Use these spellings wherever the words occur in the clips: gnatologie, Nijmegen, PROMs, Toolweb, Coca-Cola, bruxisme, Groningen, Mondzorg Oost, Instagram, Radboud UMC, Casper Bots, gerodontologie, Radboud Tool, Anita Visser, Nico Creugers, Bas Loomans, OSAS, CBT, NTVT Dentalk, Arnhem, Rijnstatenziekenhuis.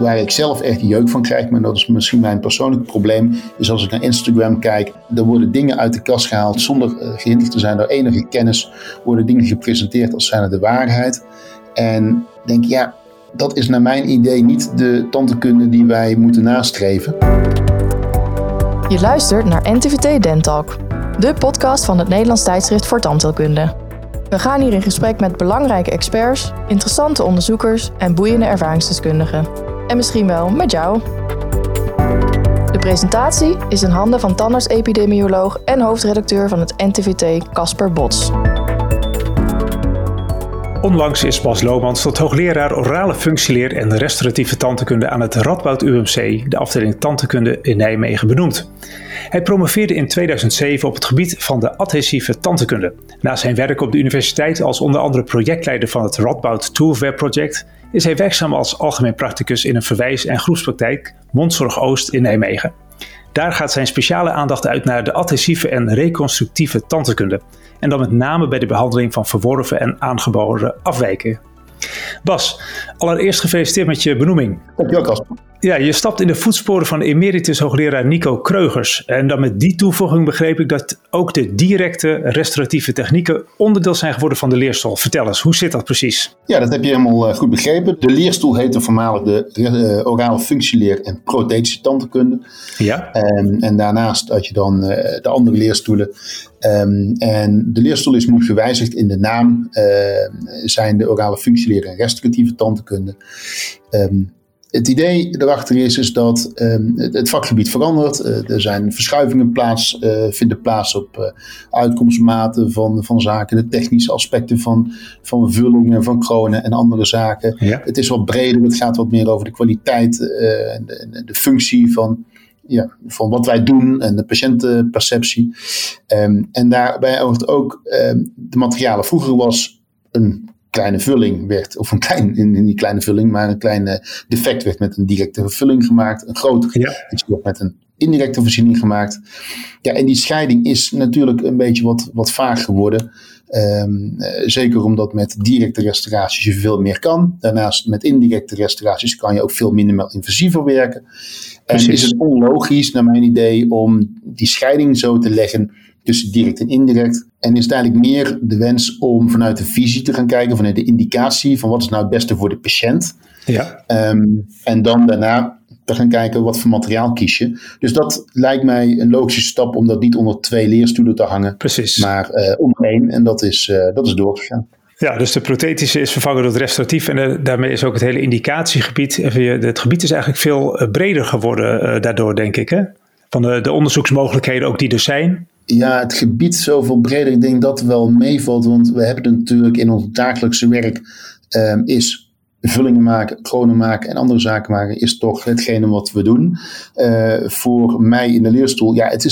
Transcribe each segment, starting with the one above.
Waar ik zelf echt jeuk van krijg, maar dat is misschien mijn persoonlijk probleem, is als ik naar Instagram kijk, er worden dingen uit de kast gehaald zonder gehinderd te zijn door enige kennis, worden dingen gepresenteerd als zijn het de waarheid. En ik denk, ja, dat is naar mijn idee niet de tandheelkunde die wij moeten nastreven. Je luistert naar NTVT Dentalk, de podcast van het Nederlands tijdschrift voor tandheelkunde. We gaan hier in gesprek met belangrijke experts, interessante onderzoekers en boeiende ervaringsdeskundigen. En misschien wel met jou. De presentatie is in handen van tandarts-epidemioloog en hoofdredacteur van het NTVT, Casper Bots. Onlangs is Bas Loomans tot hoogleraar orale functieleer en restauratieve tandheelkunde aan het Radboud UMC, de afdeling tandheelkunde in Nijmegen, benoemd. Hij promoveerde in 2007 op het gebied van de adhesieve tandheelkunde. Na zijn werk op de universiteit als onder andere projectleider van het Radboud Tool webproject is hij werkzaam als algemeen practicus in een verwijs- en groepspraktijk Mondzorg Oost in Nijmegen. Daar gaat zijn speciale aandacht uit naar de adhesieve en reconstructieve tandheelkunde. En dan met name bij de behandeling van verworven en aangeboren afwijkingen. Bas, allereerst gefeliciteerd met je benoeming. Dankjewel, Casper. Ja, je stapt in de voetsporen van emeritus hoogleraar Nico Creugers. En dan met die toevoeging begreep ik dat ook de directe restauratieve technieken onderdeel zijn geworden van de leerstoel. Vertel eens, hoe zit dat precies? Ja, dat heb je helemaal goed begrepen. De leerstoel heette voormalig de orale functieleer en prothetische tandheelkunde. Ja. En daarnaast had je dan de andere leerstoelen. En de leerstoel is moest gewijzigd in de naam, zijn de orale functieleer en restauratieve tandheelkunde. Het idee erachter is dat het vakgebied verandert. Er zijn verschuivingen vinden plaats op uitkomstmaten van zaken. De technische aspecten van vullingen, van kronen en andere zaken. Ja. Het is wat breder. Het gaat wat meer over de kwaliteit en de functie van wat wij doen en de patiëntenperceptie. En daarbij wordt ook de materialen. Vroeger was een kleine defect werd met een directe vulling gemaakt. Een groot iets wordt met een indirecte voorziening gemaakt. Ja, en die scheiding is natuurlijk een beetje wat vaag geworden. Zeker omdat met directe restauraties je veel meer kan. Daarnaast met indirecte restauraties kan je ook veel minimaal invasiever werken. Precies. En is het onlogisch naar mijn idee om die scheiding zo te leggen tussen direct en indirect. En is duidelijk meer de wens om vanuit de visie te gaan kijken, vanuit de indicatie van wat is nou het beste voor de patiënt. Ja. En dan daarna te gaan kijken wat voor materiaal kies je. Dus dat lijkt mij een logische stap om dat niet onder twee leerstoelen te hangen. Precies. Maar onder één en dat is doorgegaan. Ja, dus de prothetische is vervangen door het restauratief en daarmee is ook het hele indicatiegebied. Het gebied is eigenlijk veel breder geworden daardoor, denk ik, hè? Van de onderzoeksmogelijkheden ook die er zijn. Ja, het gebied zoveel breder. Ik denk dat wel meevalt, want we hebben natuurlijk in ons dagelijkse werk is vullingen maken, kronen maken en andere zaken maken is toch hetgene wat we doen. Voor mij in de leerstoel, ja, het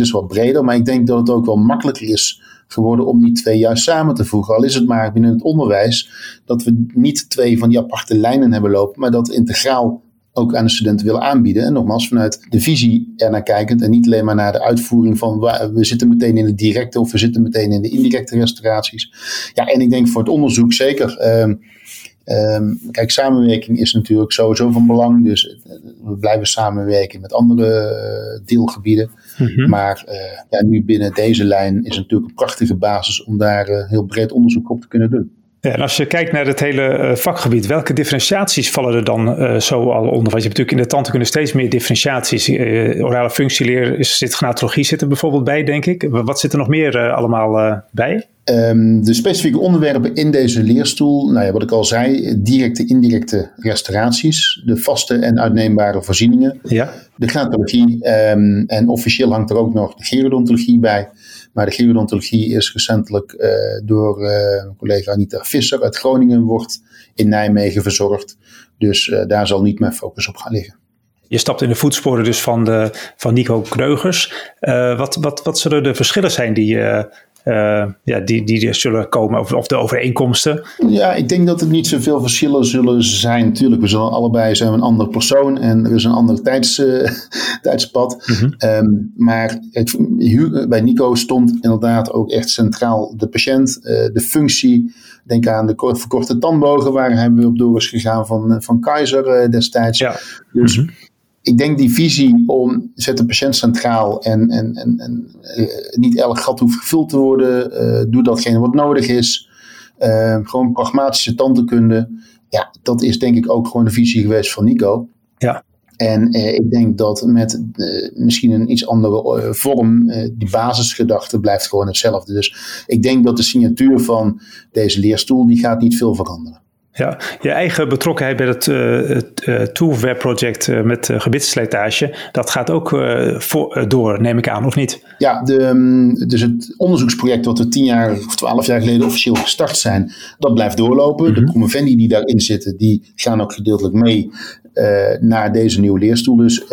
is wat breder, maar ik denk dat het ook wel makkelijker is geworden om die twee juist samen te voegen. Al is het maar binnen het onderwijs dat we niet twee van die aparte lijnen hebben lopen, maar dat integraal ook aan de studenten willen aanbieden. En nogmaals, vanuit de visie ernaar kijkend en niet alleen maar naar de uitvoering van we zitten meteen in de directe of we zitten meteen in de indirecte restauraties. Ja, en ik denk voor het onderzoek zeker. Kijk, samenwerking is natuurlijk sowieso van belang. Dus we blijven samenwerken met andere deelgebieden. Mm-hmm. Maar nu binnen deze lijn is het natuurlijk een prachtige basis om daar heel breed onderzoek op te kunnen doen. Ja, en als je kijkt naar het hele vakgebied, welke differentiaties vallen er dan zo al onder? Want je hebt natuurlijk in de tandheelkunde steeds meer differentiaties. Orale functieleer, genatologie zit er bijvoorbeeld bij, denk ik. Wat zit er nog meer allemaal bij? De specifieke onderwerpen in deze leerstoel, wat ik al zei, directe, indirecte restauraties, de vaste en uitneembare voorzieningen, de genatologie en officieel hangt er ook nog de gerodontologie bij. Maar de gerodontologie is recentelijk door collega Anita Visser uit Groningen wordt in Nijmegen verzorgd. Dus daar zal niet mijn focus op gaan liggen. Je stapt in de voetsporen dus van Nico Creugers. Wat zullen de verschillen zijn die die zullen komen of de overeenkomsten? Ja, ik denk dat er niet zoveel verschillen zullen zijn. Natuurlijk, we zullen allebei zijn een ander persoon en er is een ander tijdspad. Mm-hmm. Maar bij Nico stond inderdaad ook echt centraal de patiënt, de functie. Denk aan de verkorte tandbogen, waar hebben we op door is gegaan van Keizer destijds. Ja. Dus mm-hmm. Ik denk die visie om zet de patiënt centraal en niet elk gat hoeft gevuld te worden. Doe datgene wat nodig is. Gewoon pragmatische tandheelkunde. Ja, dat is denk ik ook gewoon de visie geweest van Nico. Ja. En ik denk dat met misschien een iets andere vorm, die basisgedachte blijft gewoon hetzelfde. Dus ik denk dat de signatuur van deze leerstoel, die gaat niet veel veranderen. Ja, je eigen betrokkenheid bij het Toolweb-project met gebitsslijtage, dat gaat ook door, neem ik aan, of niet? Ja, dus het onderzoeksproject wat we 10 jaar of 12 jaar geleden officieel gestart zijn, dat blijft doorlopen. Mm-hmm. De promovendi die daarin zitten, die gaan ook gedeeltelijk mee naar deze nieuwe leerstoel. Dus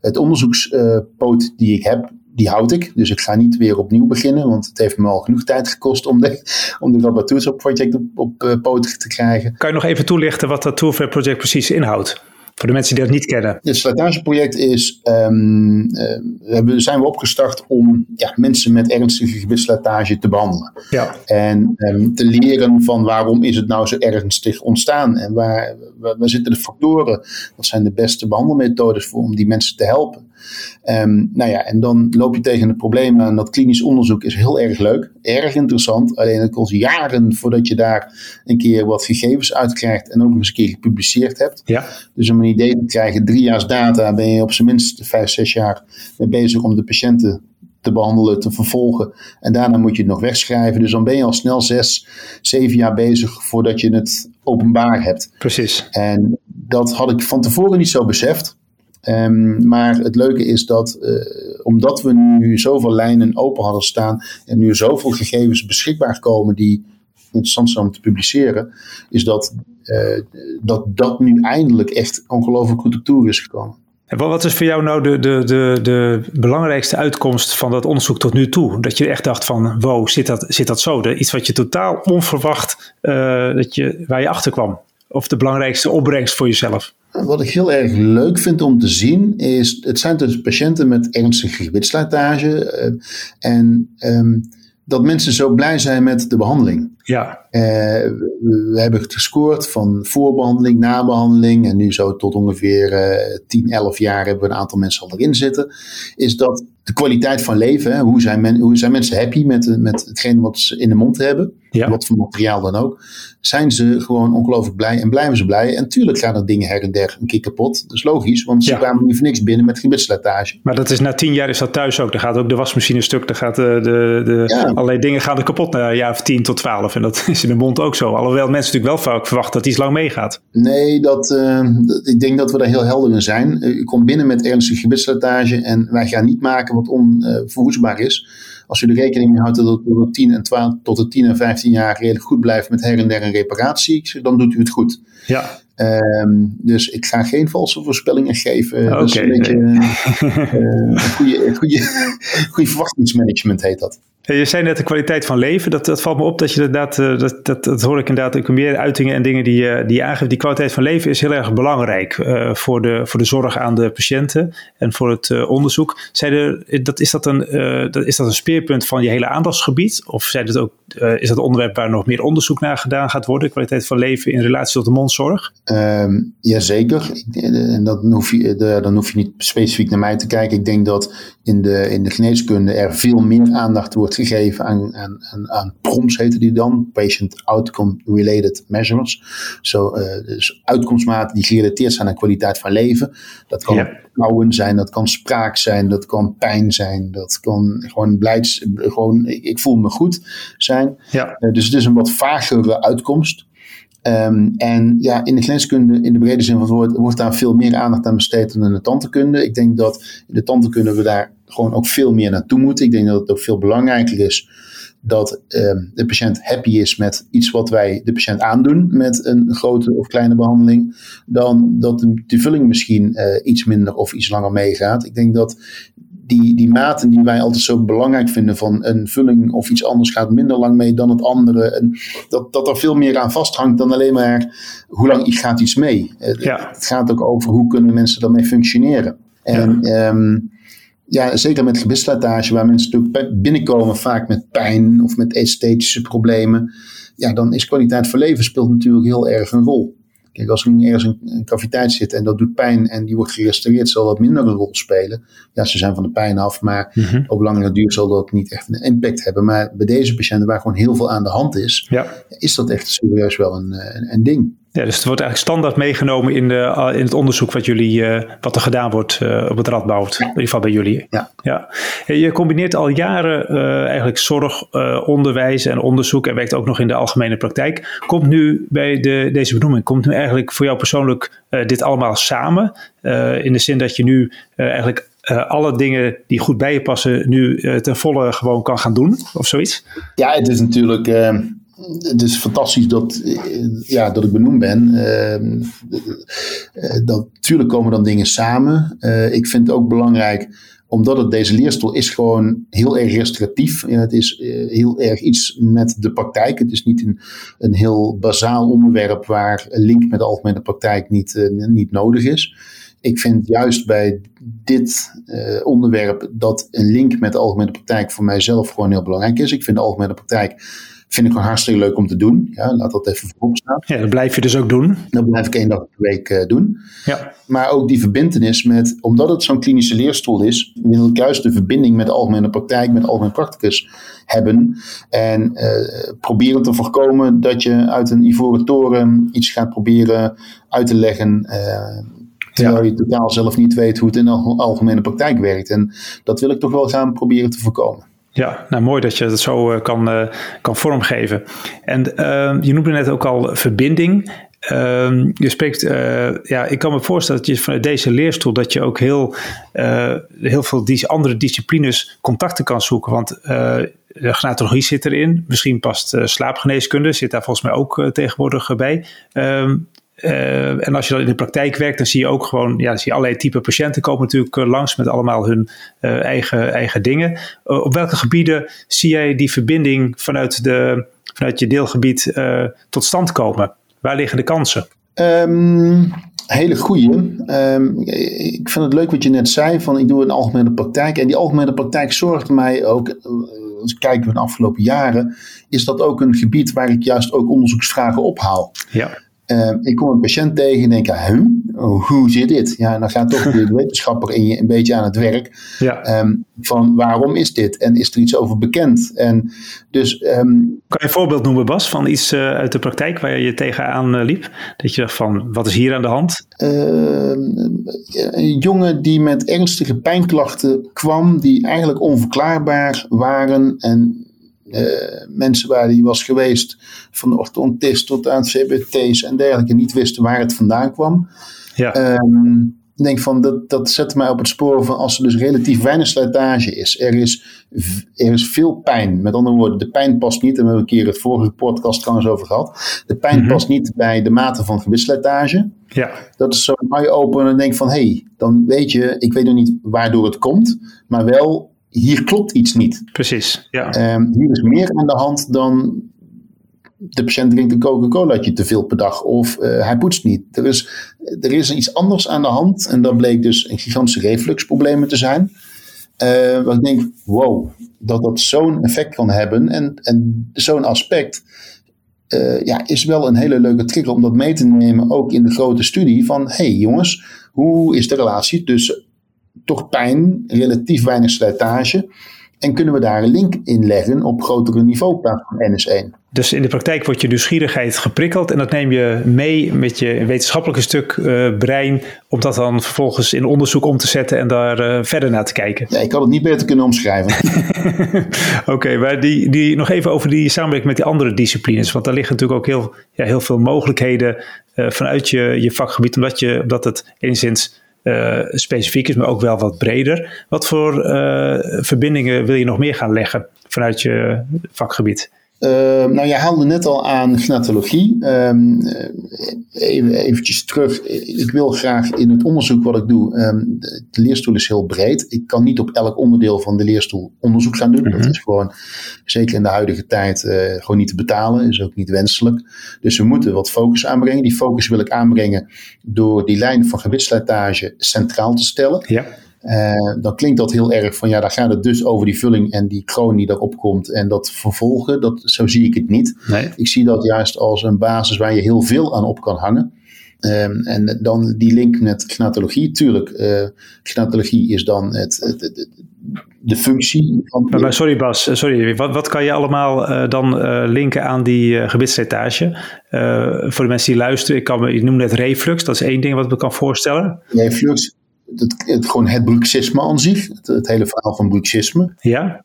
het onderzoekspoot die ik heb, die houd ik. Dus ik ga niet weer opnieuw beginnen, want het heeft me al genoeg tijd gekost om de Radboud Tool project op poten te krijgen. Kan je nog even toelichten wat dat Toolweb project precies inhoudt? Voor de mensen die dat niet kennen. Het slijtageproject is, zijn we opgestart om mensen met ernstige gebitsslijtage te behandelen. Ja. En te leren van waarom is het nou zo ernstig ontstaan. En waar zitten de factoren? Wat zijn de beste behandelmethodes om die mensen te helpen? En dan loop je tegen het probleem aan. Dat klinisch onderzoek is heel erg leuk, erg interessant. Alleen het kost jaren voordat je daar een keer wat gegevens uit krijgt en ook nog eens een keer gepubliceerd hebt. Ja. Dus om een idee te krijgen, 3 jaar data, ben je op zijn minst 5-6 jaar mee bezig om de patiënten te behandelen, te vervolgen. En daarna moet je het nog wegschrijven. Dus dan ben je al snel 6-7 jaar bezig voordat je het openbaar hebt. Precies. En dat had ik van tevoren niet zo beseft. Maar het leuke is dat omdat we nu zoveel lijnen open hadden staan en nu zoveel gegevens beschikbaar komen die interessant zijn om te publiceren, is dat nu eindelijk echt ongelooflijk goed op toer is gekomen. En wat is voor jou nou de belangrijkste uitkomst van dat onderzoek tot nu toe? Dat je echt dacht van wow, zit dat zo? Iets wat je totaal onverwacht, waar je achter kwam. Of de belangrijkste opbrengst voor jezelf? Wat ik heel erg leuk vind om te zien is, het zijn dus patiënten met ernstige gebitsslijtage dat mensen zo blij zijn met de behandeling. Ja. We hebben het gescoord van voorbehandeling, nabehandeling en nu zo tot ongeveer 10, 11 jaar hebben we een aantal mensen al erin zitten. Is dat de kwaliteit van leven, hè? Hoe zijn mensen happy met hetgeen wat ze in de mond hebben, ja. Wat voor materiaal dan ook, zijn ze gewoon ongelooflijk blij en blijven ze blij. En tuurlijk gaan er dingen her en der een keer kapot, dat is logisch, want ze kwamen niet voor niks binnen met gebitsslijtage. Maar dat is na 10 jaar is dat thuis ook, dan gaat ook de wasmachine stuk, dan gaat allerlei dingen gaan er kapot na een jaar of 10 tot 12. En dat is in de mond ook zo. Alhoewel mensen natuurlijk wel vaak verwachten dat iets lang meegaat. Nee, ik denk dat we daar heel helder in zijn. U komt binnen met ernstige gebitsslijtage en wij gaan niet maken wat onverwoestbaar is. Als u de rekening mee houdt dat het 10 en 15 jaar redelijk goed blijft met her en der een reparatie, dan doet u het goed. Ja. Dus ik ga geen valse voorspellingen geven. Okay, dat is een beetje goede verwachtingsmanagement heet dat. Je zei net de kwaliteit van leven. Dat valt me op dat je inderdaad, dat hoor ik inderdaad. Ik meer uitingen en dingen die je aangeeft. Die kwaliteit van leven is heel erg belangrijk voor de zorg aan de patiënten en voor het onderzoek. Is dat een speerpunt van je hele aandachtsgebied? Of is dat een onderwerp waar nog meer onderzoek naar gedaan gaat worden? Kwaliteit van leven in relatie tot de mondzorg? Jazeker. En dan hoef je niet specifiek naar mij te kijken. Ik denk dat in de geneeskunde er veel meer aandacht wordt gegeven aan PROMs, heten die dan, Patient Outcome Related Measures. Dus uitkomstmaten die gerelateerd zijn aan kwaliteit van leven. Dat kan klauwen zijn, dat kan spraak zijn, dat kan pijn zijn, dat kan gewoon ik voel me goed zijn. Ja. Dus het is een wat vagere uitkomst. In de geneeskunde, in de brede zin van het woord, wordt daar veel meer aandacht aan besteed dan in de tandheelkunde. Ik denk dat in de tandheelkunde we daar gewoon ook veel meer naartoe moeten. Ik denk dat het ook veel belangrijker is dat de patiënt happy is met iets wat wij de patiënt aandoen met een grote of kleine behandeling, dan dat de vulling misschien iets minder of iets langer meegaat. Ik denk dat die maten die wij altijd zo belangrijk vinden van een vulling of iets anders gaat minder lang mee dan het andere. En dat er veel meer aan vasthangt dan alleen maar hoe lang gaat iets mee. Ja. Het gaat ook over hoe kunnen mensen daarmee functioneren. En zeker met gebitslijtage waar mensen natuurlijk binnenkomen vaak met pijn of met esthetische problemen. Ja, dan is kwaliteit van leven speelt natuurlijk heel erg een rol. Kijk, als er ergens een caviteit zit en dat doet pijn en die wordt gerestaureerd, zal dat minder een rol spelen. Ja, ze zijn van de pijn af, maar op langere duur zal dat niet echt een impact hebben. Maar bij deze patiënten waar gewoon heel veel aan de hand is, is dat echt serieus wel een ding. Ja, dus het wordt eigenlijk standaard meegenomen in het onderzoek wat jullie wat er gedaan wordt op het Radboud, in ieder geval bij jullie. Ja. Ja. Je combineert al jaren eigenlijk zorg, onderwijs en onderzoek en werkt ook nog in de algemene praktijk. Komt nu bij deze benoeming, komt nu eigenlijk voor jou persoonlijk dit allemaal samen? In de zin dat je nu eigenlijk alle dingen die goed bij je passen nu ten volle gewoon kan gaan doen of zoiets? Ja, het is natuurlijk... Het is fantastisch dat ik benoemd ben. Natuurlijk komen dan dingen samen. Ik vind het ook belangrijk, omdat deze leerstoel is gewoon heel erg restauratief. Het is heel erg iets met de praktijk. Het is niet een heel bazaal onderwerp waar een link met de algemene praktijk niet nodig is. Ik vind juist bij dit onderwerp dat een link met de algemene praktijk voor mijzelf gewoon heel belangrijk is. Ik vind de algemene praktijk... vind ik gewoon hartstikke leuk om te doen. Ja, laat dat even voorop staan. Ja, dat blijf je dus ook doen. Dat blijf ik 1 dag per week doen. Ja. Maar ook die verbintenis met... Omdat het zo'n klinische leerstoel is... wil ik juist de verbinding met de algemene praktijk... met de algemene practicus hebben. En proberen te voorkomen... dat je uit een ivoren toren... iets gaat proberen uit te leggen... terwijl je totaal zelf niet weet... hoe het in de algemene praktijk werkt. En dat wil ik toch wel gaan proberen te voorkomen. Ja, nou mooi dat je dat zo kan vormgeven. En je noemde net ook al verbinding. Je spreekt, ik kan me voorstellen dat je vanuit deze leerstoel dat je ook heel veel andere disciplines contacten kan zoeken. Want gnatologie zit erin, misschien past slaapgeneeskunde, zit daar volgens mij ook tegenwoordig bij. En als je dan in de praktijk werkt, dan zie je ook gewoon... dan zie je allerlei type patiënten komen natuurlijk langs... met allemaal hun eigen dingen. Op welke gebieden zie jij die verbinding vanuit je deelgebied tot stand komen? Waar liggen de kansen? Hele goeie. Ik vind het leuk wat je net zei, van ik doe een algemene praktijk. En die algemene praktijk zorgt mij ook... Als kijken we de afgelopen jaren... is dat ook een gebied waar ik juist ook onderzoeksvragen ophaal. Ja. Ik kom een patiënt tegen en denk, hoe zit dit? Ja, en dan gaat toch de wetenschapper in je een beetje aan het werk. Ja. Van waarom is dit? En is er iets over bekend? En dus, kan je een voorbeeld noemen, Bas, van iets uit de praktijk waar je tegenaan liep? Dat je dacht van, wat is hier aan de hand? Een jongen die met ernstige pijnklachten kwam, die eigenlijk onverklaarbaar waren en... mensen waar hij was geweest, van de orthodontist tot aan CBT's en dergelijke, niet wisten waar het vandaan kwam. Ja. Ik denk van dat zet mij op het spoor van als er dus relatief weinig slijtage is. Er is veel pijn. Met andere woorden, de pijn past niet. En we hebben een keer het vorige podcast trouwens over gehad. De pijn past niet bij de mate van gebitsslijtage. Ja. Dat is zo'n eye-opener. En denk van dan weet je, ik weet nog niet waardoor het komt, maar wel. Hier klopt iets niet. Precies, ja. Hier is meer aan de hand dan... de patiënt drinkt een Coca-Colaatje te veel per dag... of hij poetst niet. Er is iets anders aan de hand... en dat bleek dus een gigantische refluxproblemen te zijn. Waar ik denk, dat zo'n effect kan hebben... en zo'n aspect... is wel een hele leuke trigger... om dat mee te nemen, ook in de grote studie... van, jongens, hoe is de relatie tussen... toch pijn, relatief weinig slijtage. En kunnen we daar een link in leggen op grotere niveau plaats van NS1. Dus in de praktijk wordt je nieuwsgierigheid geprikkeld... en dat neem je mee met je wetenschappelijke stuk brein... om dat dan vervolgens in onderzoek om te zetten en daar verder naar te kijken. Ja, ik had het niet beter kunnen omschrijven. Oké, maar die, nog even over die samenwerking met die andere disciplines... want daar liggen natuurlijk ook heel veel mogelijkheden vanuit je vakgebied... omdat het enigszins... specifiek is, maar ook wel wat breder. Wat voor verbindingen wil je nog meer gaan leggen vanuit je vakgebied? Nou, je haalde net al aan gnatologie. Eventjes terug. Ik wil graag in het onderzoek wat ik doe. De leerstoel is heel breed. Ik kan niet op elk onderdeel van de leerstoel onderzoek gaan doen. Mm-hmm. Dat is gewoon, zeker in de huidige tijd, gewoon niet te betalen. Is ook niet wenselijk. Dus we moeten wat focus aanbrengen. Die focus wil ik aanbrengen door die lijn van gewichtslijtage centraal te stellen. Ja. Dan klinkt dat heel erg van ja, daar gaat het dus over die vulling en die kroon die daarop komt en dat vervolgen, zo zie ik het niet. Nee. Ik zie dat juist als een basis waar je heel veel aan op kan hangen. En dan die link met gnatologie. Tuurlijk, gnatologie is dan de functie. Maar sorry Bas, Wat kan je allemaal dan linken aan die gebitslijtage? Voor de mensen die luisteren, je noemde net reflux, dat is één ding wat ik me kan voorstellen. Reflux. Gewoon het bruxisme aan zich, het hele verhaal van bruxisme. Ja.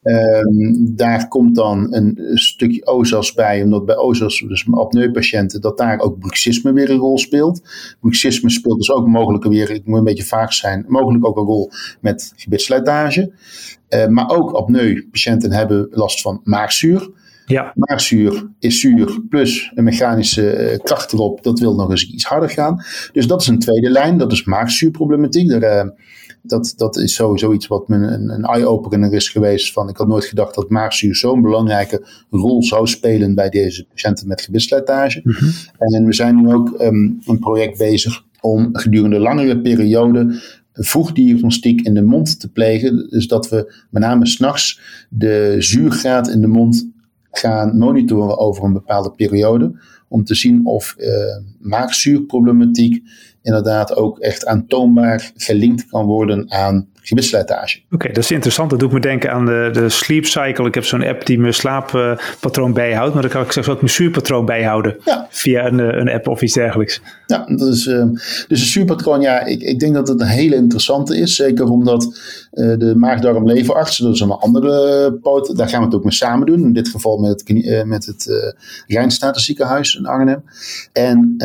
Daar komt dan een stukje OSAS bij, omdat bij OSAS, dus apneu-patiënten, dat daar ook bruxisme weer een rol speelt. Bruxisme speelt dus ook mogelijk weer, ik moet een beetje vaag zijn, mogelijk ook een rol met gebitslijtage. Maar ook apneu-patiënten hebben last van maagzuur. Ja. Maagzuur is zuur plus een mechanische kracht erop. Dat wil nog eens iets harder gaan. Dus dat is een tweede lijn. Dat is maagzuurproblematiek. Dat is sowieso iets wat me een eye-opener is geweest. Ik had nooit gedacht dat maagzuur zo'n belangrijke rol zou spelen bij deze patiënten met gebitslijtage. Mm-hmm. En we zijn nu ook een project bezig om gedurende langere perioden vroegdiagnostiek in de mond te plegen. Dus dat we met name 's nachts de zuurgraad in de mond gaan monitoren over een bepaalde periode, om te zien of maagzuurproblematiek inderdaad ook echt aantoonbaar gelinkt kan worden aan gebitslijtage. Oké, dat is interessant. Dat doet me denken aan de Sleep Cycle. Ik heb zo'n app die mijn slaappatroon bijhoudt, maar dan kan ik zelfs ook mijn zuurpatroon bijhouden via een app of iets dergelijks. Ja, dus een zuurpatroon, ja, ik denk dat het een hele interessante is. Zeker omdat de maag-darm-leverarts, dat is een andere poot, daar gaan we het ook mee samen doen. In dit geval met het Rijnstatenziekenhuis in Arnhem. En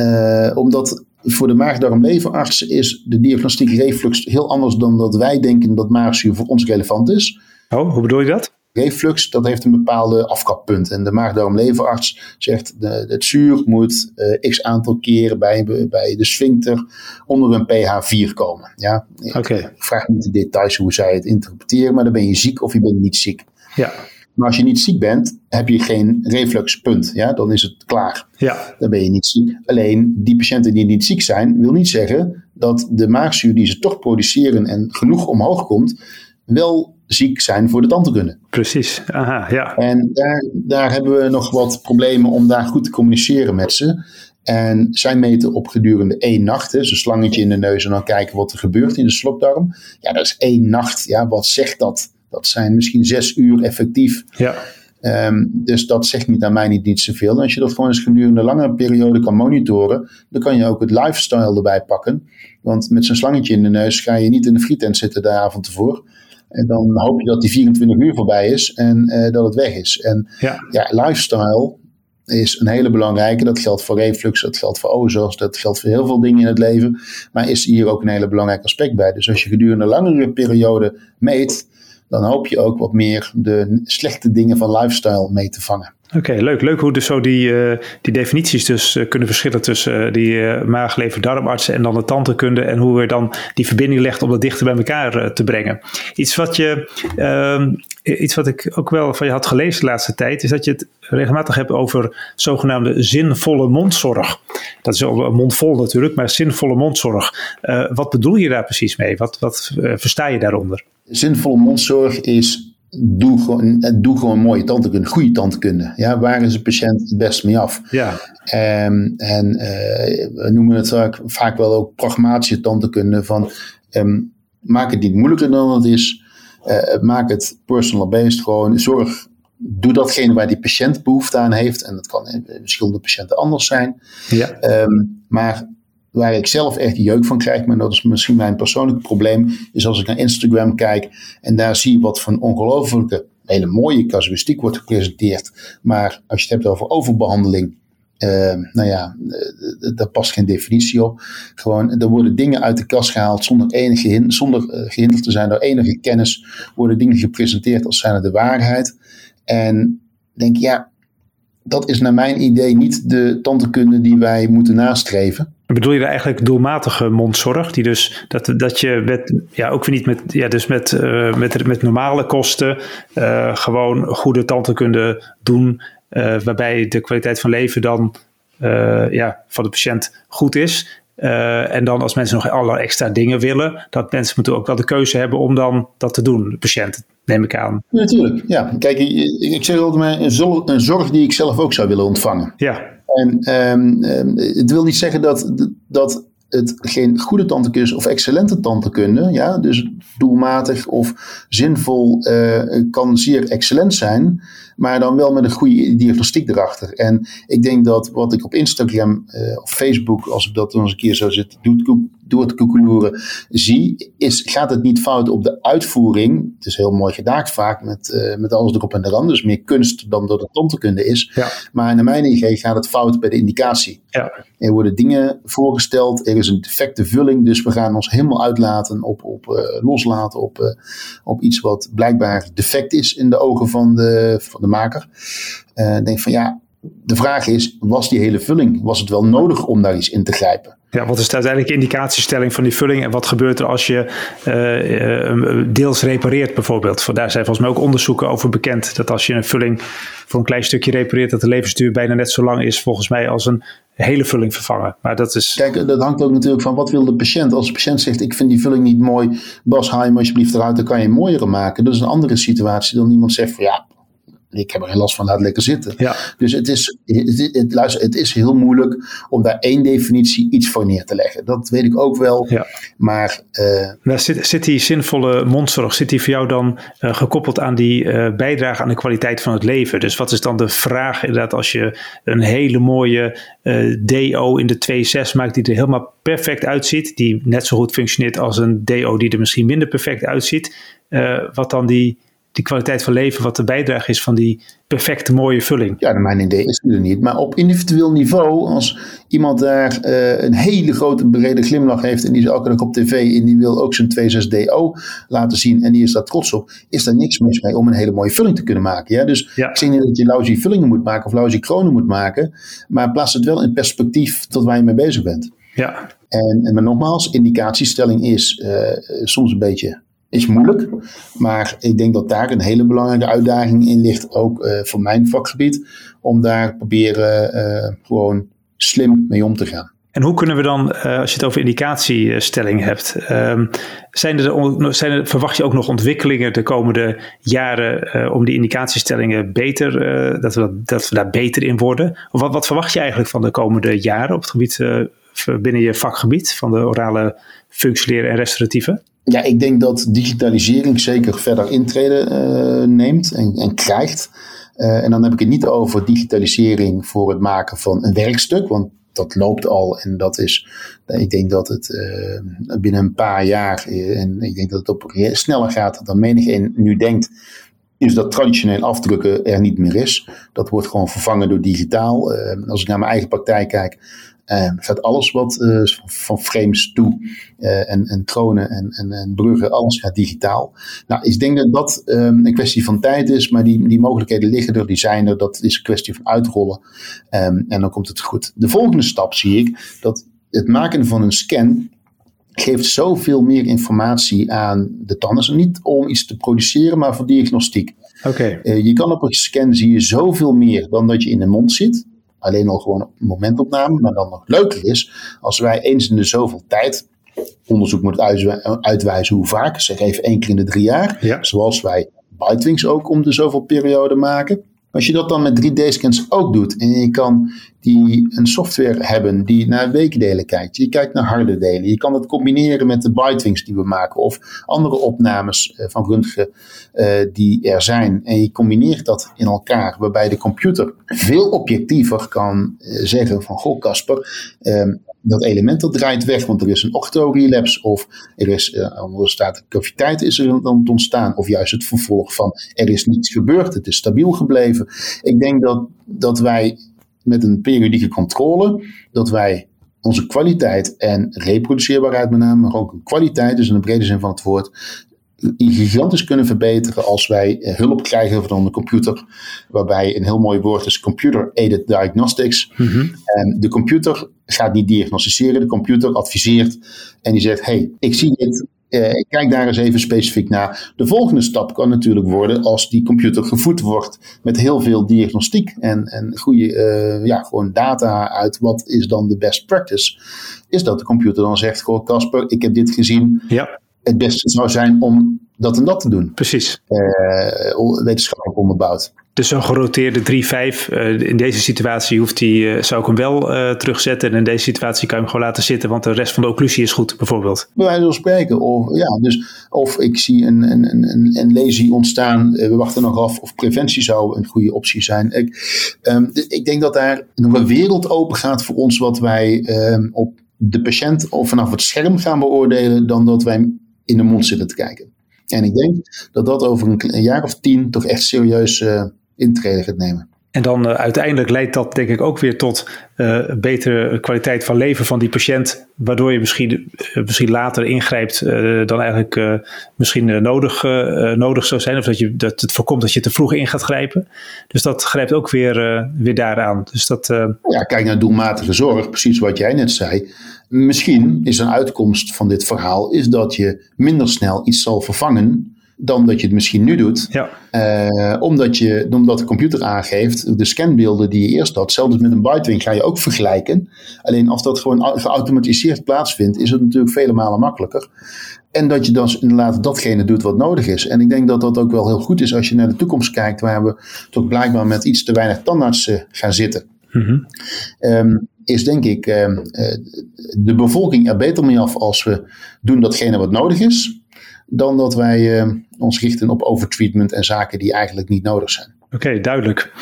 omdat voor de maag-darm-leverarts is de diagnostiek reflux heel anders dan dat wij denken dat maagzuur voor ons relevant is. Oh, hoe bedoel je dat? Reflux, dat heeft een bepaalde afkappunt. En de maag-darm-leverarts zegt, het zuur moet x aantal keren bij de sphincter onder een pH 4 komen. Ja? Okay. Ik vraag niet de details hoe zij het interpreteren, maar dan ben je ziek of je bent niet ziek. Ja. Maar als je niet ziek bent, heb je geen refluxpunt. Ja? Dan is het klaar. Ja. Dan ben je niet ziek. Alleen die patiënten die niet ziek zijn, wil niet zeggen dat de maagzuur die ze toch produceren en genoeg omhoog komt, wel ziek zijn voor de tandheelkunde. Precies, aha, ja. En daar hebben we nog wat problemen om daar goed te communiceren met ze. En zij meten op gedurende 1 nacht, dus een slangetje in de neus en dan kijken wat er gebeurt in de slokdarm. Ja, dat is 1 nacht. Ja, wat zegt dat? Dat zijn misschien 6 uur effectief. Ja. Dus dat zegt niet aan mij niet zoveel. En als je dat gewoon eens gedurende een lange periode kan monitoren, dan kan je ook het lifestyle erbij pakken. Want met zo'n slangetje in de neus ga je niet in de frietent zitten de avond ervoor. En dan hoop je dat die 24 uur voorbij is en dat het weg is. En ja, lifestyle is een hele belangrijke. Dat geldt voor reflux, dat geldt voor OSAS, dat geldt voor heel veel dingen in het leven. Maar is hier ook een hele belangrijk aspect bij. Dus als je gedurende een langere periode meet, dan hoop je ook wat meer de slechte dingen van lifestyle mee te vangen. Oké, leuk hoe dus zo die definities dus kunnen verschillen tussen die maag-lever-darmartsen en dan de tandheelkunde en hoe we dan die verbinding legt om dat dichter bij elkaar te brengen. Iets wat ik ook wel van je had gelezen de laatste tijd is dat je het regelmatig hebt over zogenaamde zinvolle mondzorg. Dat is al mondvol natuurlijk, maar zinvolle mondzorg. Wat bedoel je daar precies mee? Wat versta je daaronder? Zinvolle mondzorg is Doe gewoon mooie tandheelkunde, goede tandheelkunde. Ja, waar is de patiënt het best mee af? Ja. We noemen het vaak wel ook pragmatische tandheelkunde. Maak het niet moeilijker dan het is. Maak het personal-based gewoon. Doe datgene waar die patiënt behoefte aan heeft. En dat kan in verschillende patiënten anders zijn. Ja. Maar waar ik zelf echt jeuk van krijg, maar dat is misschien mijn persoonlijke probleem, is als ik naar Instagram kijk en daar zie wat voor een ongelofelijke, hele mooie casuïstiek wordt gepresenteerd. Maar als je het hebt over overbehandeling, daar past geen definitie op. Gewoon, er worden dingen uit de kast gehaald zonder gehinderd te zijn door enige kennis, worden dingen gepresenteerd als zijnde de waarheid. En denk ja, dat is naar mijn idee niet de tandheelkunde die wij moeten nastreven. Bedoel je eigenlijk doelmatige mondzorg? Die dus dat je met, ja, ook weer niet met, ja, dus met normale kosten gewoon goede tandheelkunde doen. Waarbij de kwaliteit van leven dan van de patiënt goed is. En dan als mensen nog allerlei extra dingen willen, dat mensen moeten ook wel de keuze hebben om dan dat te doen, de patiënten, neem ik aan. Ja, natuurlijk, ja. Kijk, ik zeg altijd maar een zorg die ik zelf ook zou willen ontvangen. Ja. En het wil niet zeggen dat het geen goede tandheelkunde is of excellente tandheelkunde, ja, dus doelmatig of zinvol kan zeer excellent zijn, maar dan wel met een goede diagnostiek erachter. En ik denk dat wat ik op Instagram of Facebook, als ik dat nog eens een keer zo zit door te koekeloeren, zie, gaat het niet fout op de uitvoering. Het is heel mooi gedaakt vaak met alles erop en eraan, dus meer kunst dan dat het tandheelkunde is. Ja. Maar naar mijn idee gaat het fout bij de indicatie. Ja. Er worden dingen voorgesteld, er is een defecte vulling, dus we gaan ons helemaal uitlaten op iets wat blijkbaar defect is in de ogen van de maker. Denk van ja, de vraag is, was die hele vulling, was het wel nodig om daar iets in te grijpen? Ja, wat is de uiteindelijke indicatiestelling van die vulling en wat gebeurt er als je deels repareert bijvoorbeeld? Daar zijn volgens mij ook onderzoeken over bekend dat als je een vulling voor een klein stukje repareert, dat de levensduur bijna net zo lang is volgens mij als een hele vulling vervangen. Maar dat is... Kijk, dat hangt ook natuurlijk van wat wil de patiënt. Als de patiënt zegt, ik vind die vulling niet mooi, Bas, haal je me alsjeblieft eruit, dan kan je hem mooier maken. Dat is een andere situatie dan iemand zegt van ja, ik heb er geen last van, laat lekker zitten. Ja. Dus het is heel moeilijk om daar één definitie iets voor neer te leggen. Dat weet ik ook wel. Ja. Maar zit die zinvolle mondzorg, zit die voor jou dan gekoppeld aan die bijdrage aan de kwaliteit van het leven? Dus wat is dan de vraag inderdaad als je een hele mooie DO in de 2.6 maakt die er helemaal perfect uitziet, die net zo goed functioneert als een DO die er misschien minder perfect uitziet. Wat dan die kwaliteit van leven, wat de bijdrage is van die perfecte mooie vulling. Ja, naar mijn idee is het er niet. Maar op individueel niveau, als iemand daar een hele grote brede glimlach heeft en die is elke dag op tv en die wil ook zijn 2.6 DO laten zien en die is daar trots op, is daar niks mis mee om een hele mooie vulling te kunnen maken. Ja? Dus ja. Ik zeg niet dat je lousy vullingen moet maken of lousy kronen moet maken, maar plaats het wel in perspectief tot waar je mee bezig bent. Ja. Maar nogmaals, indicatiestelling is soms een beetje... is moeilijk, maar ik denk dat daar een hele belangrijke uitdaging in ligt, ook voor mijn vakgebied, om daar proberen gewoon slim mee om te gaan. En hoe kunnen we dan, als je het over indicatiestelling hebt, verwacht je ook nog ontwikkelingen de komende jaren om die indicatiestellingen beter, dat we daar beter in worden? Of wat verwacht je eigenlijk van de komende jaren op het gebied, binnen je vakgebied van de orale functieleren en restauratieve? Ja, ik denk dat digitalisering zeker verder intrede neemt en krijgt. En dan heb ik het niet over digitalisering voor het maken van een werkstuk, want dat loopt al en dat is, ik denk dat het binnen een paar jaar, en ik denk dat het op sneller gaat dan menigeen nu denkt, is dat traditioneel afdrukken er niet meer is. Dat wordt gewoon vervangen door digitaal. Als ik naar mijn eigen praktijk kijk, gaat alles wat van frames toe en kronen en bruggen, alles gaat digitaal. Nou, ik denk dat dat een kwestie van tijd is, maar die mogelijkheden liggen er, die zijn er. Dat is een kwestie van uitrollen en dan komt het goed. De volgende stap zie ik, dat het maken van een scan geeft zoveel meer informatie aan de tandarts. Niet om iets te produceren, maar voor diagnostiek. Okay. Je kan op een scan zie je zoveel meer dan dat je in de mond zit. Alleen al gewoon een momentopname. Maar dan nog leuker is, als wij eens in de zoveel tijd, onderzoek moet uitwijzen hoe vaak, zeg even 1 keer in de 3 jaar. Ja. Zoals wij Bitewings ook om de zoveel periode maken. Als je dat dan met 3D-scans ook doet en je kan een software hebben die naar weekdelen kijkt, je kijkt naar harde delen, je kan dat combineren met de Bitewings die we maken of andere opnames van röntgen die er zijn en je combineert dat in elkaar, waarbij de computer veel objectiever kan zeggen van goh Casper, dat element dat draait weg, want er is een ortho-relapse of er is een caviteit is er aan het ontstaan of juist het vervolg van er is niets gebeurd, het is stabiel gebleven. Ik denk dat wij met een periodieke controle, dat wij onze kwaliteit en reproduceerbaarheid met name, maar ook kwaliteit, dus in de brede zin van het woord, gigantisch kunnen verbeteren als wij hulp krijgen van een computer, waarbij een heel mooi woord is computer-aided diagnostics. Mm-hmm. De computer gaat niet diagnosticeren, de computer adviseert en die zegt, hey, ik zie dit, kijk daar eens even specifiek naar. De volgende stap kan natuurlijk worden als die computer gevoed wordt met heel veel diagnostiek en goede gewoon data uit wat is dan de best practice, is dat de computer dan zegt, goh Casper, ik heb dit gezien. Ja. Het beste zou zijn om dat en dat te doen. Precies. Wetenschappelijk onderbouwd. Dus zo'n geroteerde 3-5, in deze situatie zou ik hem wel terugzetten. En in deze situatie kan je hem gewoon laten zitten, want de rest van de occlusie is goed, bijvoorbeeld. Bij wijze van spreken. Of ik zie een lesie ontstaan, we wachten nog af of preventie zou een goede optie zijn. Ik denk dat daar een wereld open gaat voor ons wat wij op de patiënt of vanaf het scherm gaan beoordelen dan dat wij hem in de mond zitten te kijken. En ik denk dat dat over een jaar of 10 toch echt serieus intrede gaat nemen. En dan uiteindelijk leidt dat denk ik ook weer tot betere kwaliteit van leven van die patiënt, waardoor je misschien later ingrijpt dan eigenlijk nodig zou zijn, of dat het voorkomt dat je te vroeg in gaat grijpen. Dus dat grijpt ook weer daaraan. Dus dat, kijk naar doelmatige zorg, precies wat jij net zei. Misschien is een uitkomst van dit verhaal is dat je minder snel iets zal vervangen dan dat je het misschien nu doet. Ja. Omdat de computer aangeeft, de scanbeelden die je eerst had, zelfs met een bitewing ga je ook vergelijken. Alleen als dat gewoon geautomatiseerd plaatsvindt, is het natuurlijk vele malen makkelijker. En dat je dan inderdaad datgene doet wat nodig is. En ik denk dat dat ook wel heel goed is als je naar de toekomst kijkt, waar we toch blijkbaar met iets te weinig tandartsen gaan zitten. Mm-hmm. Is denk ik de bevolking er beter mee af als we doen datgene wat nodig is, dan dat wij ons richten op overtreatment en zaken die eigenlijk niet nodig zijn. Oké, duidelijk.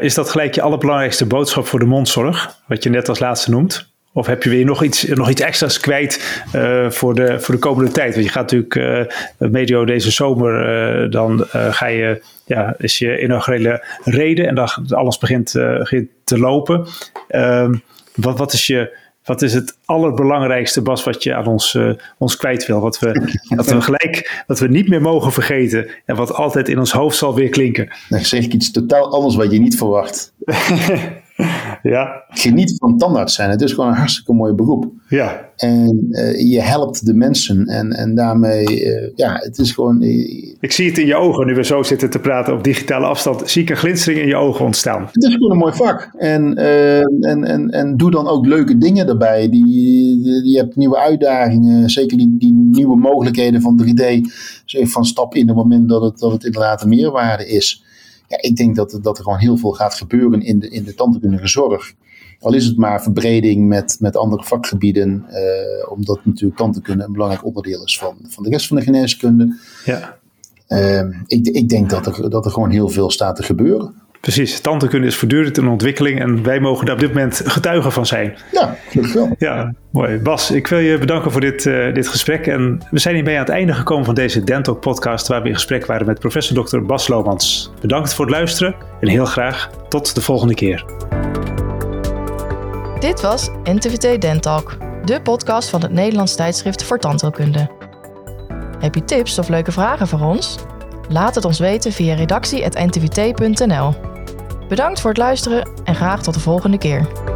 Is dat gelijk je allerbelangrijkste boodschap voor de mondzorg, wat je net als laatste noemt? Of heb je weer nog iets extra's kwijt voor de komende tijd? Want je gaat natuurlijk medio deze zomer, is je inaugurele rede en dan alles begint te lopen. Wat is het allerbelangrijkste, Bas, wat je aan ons kwijt wil? Wat we niet meer mogen vergeten en wat altijd in ons hoofd zal weer klinken. Dan zeg ik iets totaal anders wat je niet verwacht. Ja. Geniet van tandarts zijn. Het is gewoon een hartstikke mooi beroep. Ja. En je helpt de mensen. En daarmee, het is gewoon... Ik zie het in je ogen. Nu we zo zitten te praten op digitale afstand, zie ik een glinstering in je ogen ontstaan. Het is gewoon een mooi vak. En doe dan ook leuke dingen daarbij. Je hebt nieuwe uitdagingen. Zeker die nieuwe mogelijkheden van 3D. Van stap in het moment dat het inderdaad een meerwaarde is. Ja, ik denk dat er gewoon heel veel gaat gebeuren in de tandheelkundige zorg. Al is het maar verbreding met andere vakgebieden. Omdat natuurlijk tandheelkunde een belangrijk onderdeel is van de rest van de geneeskunde. Ja. Ik denk dat er gewoon heel veel staat te gebeuren. Precies, tandheelkunde is voortdurend een ontwikkeling en wij mogen daar op dit moment getuigen van zijn. Ja, gelukkig wel. Ja, mooi. Bas, ik wil je bedanken voor dit gesprek. En we zijn hiermee aan het einde gekomen van deze Dentalk podcast, waar we in gesprek waren met professor Dr. Bas Loomans. Bedankt voor het luisteren en heel graag tot de volgende keer. Dit was NTVT Dentalk, de podcast van het Nederlands tijdschrift voor tandheelkunde. Heb je tips of leuke vragen voor ons? Laat het ons weten via redactie@ntvt.nl. Bedankt voor het luisteren en graag tot de volgende keer.